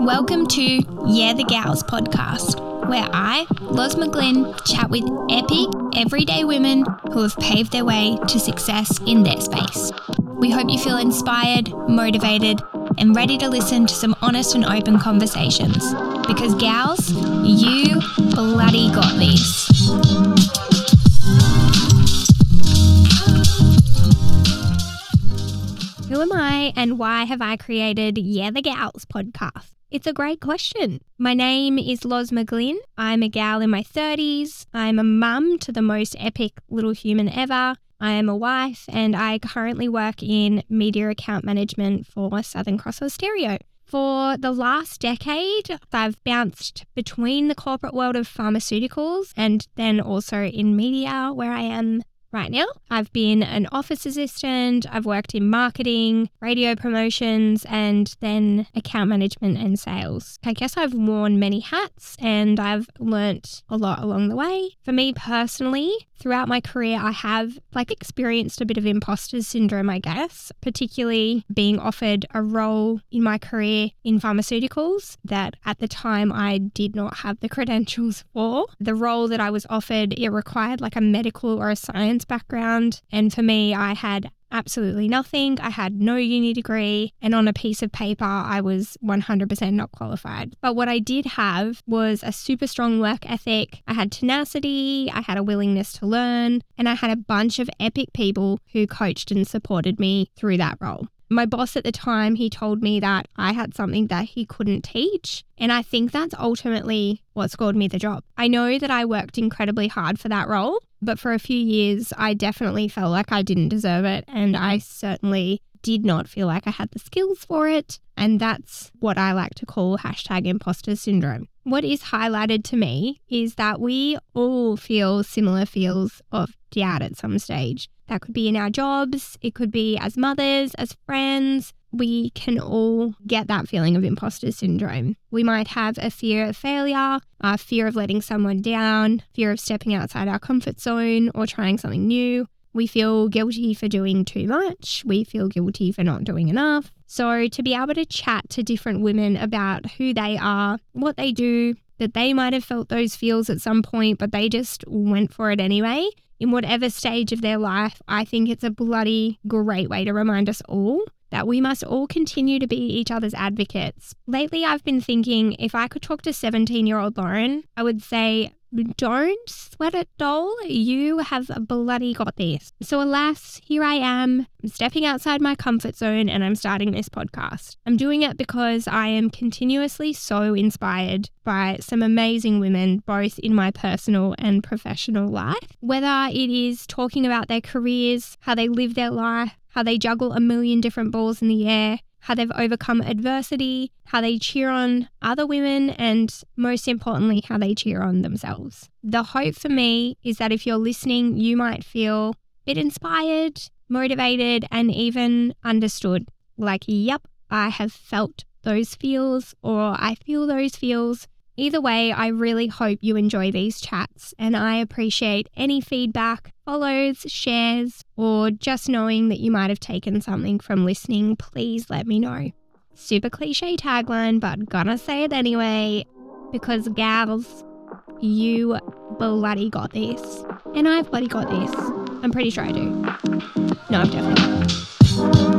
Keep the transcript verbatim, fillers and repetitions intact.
Welcome to Yeah The Gals Podcast, where I, Loz McGlynn, chat with epic, everyday women who have paved their way to success in their space. We hope you feel inspired, motivated, and ready to listen to some honest and open conversations. Because gals, you bloody got this. Who am I and why have I created Yeah The Gals Podcast? It's a great question. My name is Loz McGlynn. I'm a gal in my thirties. I'm a mum to the most epic little human ever. I am a wife and I currently work in media account management for Southern Cross Austereo. For the last decade, I've bounced between the corporate world of pharmaceuticals and then also in media where I am right now. I've been an office assistant, I've worked in marketing, radio promotions, and then account management and sales. I guess I've worn many hats and I've learnt a lot along the way. For me personally, throughout my career, I have like experienced a bit of imposter syndrome, I guess, particularly being offered a role in my career in pharmaceuticals that at the time I did not have the credentials for. The role that I was offered, it required like a medical or a science background, and for me I had absolutely nothing. I had no uni degree, and on a piece of paper I was one hundred percent not qualified. But what I did have was a super strong work ethic, I had tenacity, I had a willingness to learn, and I had a bunch of epic people who coached and supported me through that role. My boss at the time, he told me that I had something that he couldn't teach. And I think that's ultimately what scored me the job. I know that I worked incredibly hard for that role, but for a few years, I definitely felt like I didn't deserve it. And I certainly did not feel like I had the skills for it. And that's what I like to call hashtag imposter syndrome. What is highlighted to me is that we all feel similar feels of doubt at some stage. That could be in our jobs, it could be as mothers, as friends. We can all get that feeling of imposter syndrome. We might have a fear of failure, a fear of letting someone down, fear of stepping outside our comfort zone or trying something new. We feel guilty for doing too much. We feel guilty for not doing enough. So to be able to chat to different women about who they are, what they do, that they might have felt those feels at some point, but they just went for it anyway, in whatever stage of their life, I think it's a bloody great way to remind us all that we must all continue to be each other's advocates. Lately, I've been thinking if I could talk to seventeen-year-old Lauren, I would say, don't sweat it, doll. You have bloody got this. So alas, here I am. I'm stepping outside my comfort zone and I'm starting this podcast. I'm doing it because I am continuously so inspired by some amazing women, both in my personal and professional life. Whether it is talking about their careers, how they live their life, how they juggle a million different balls in the air, how they've overcome adversity, how they cheer on other women, and most importantly, how they cheer on themselves. The hope for me is that if you're listening, you might feel a bit inspired, motivated, and even understood. Like, yep, I have felt those feels, or I feel those feels. Either way, I really hope you enjoy these chats and I appreciate any feedback, follows, shares, or just knowing that you might have taken something from listening. Please let me know. Super cliche tagline, but gonna say it anyway, because gals, you bloody got this. And I've bloody got this. I'm pretty sure I do. No, I've definitely got this.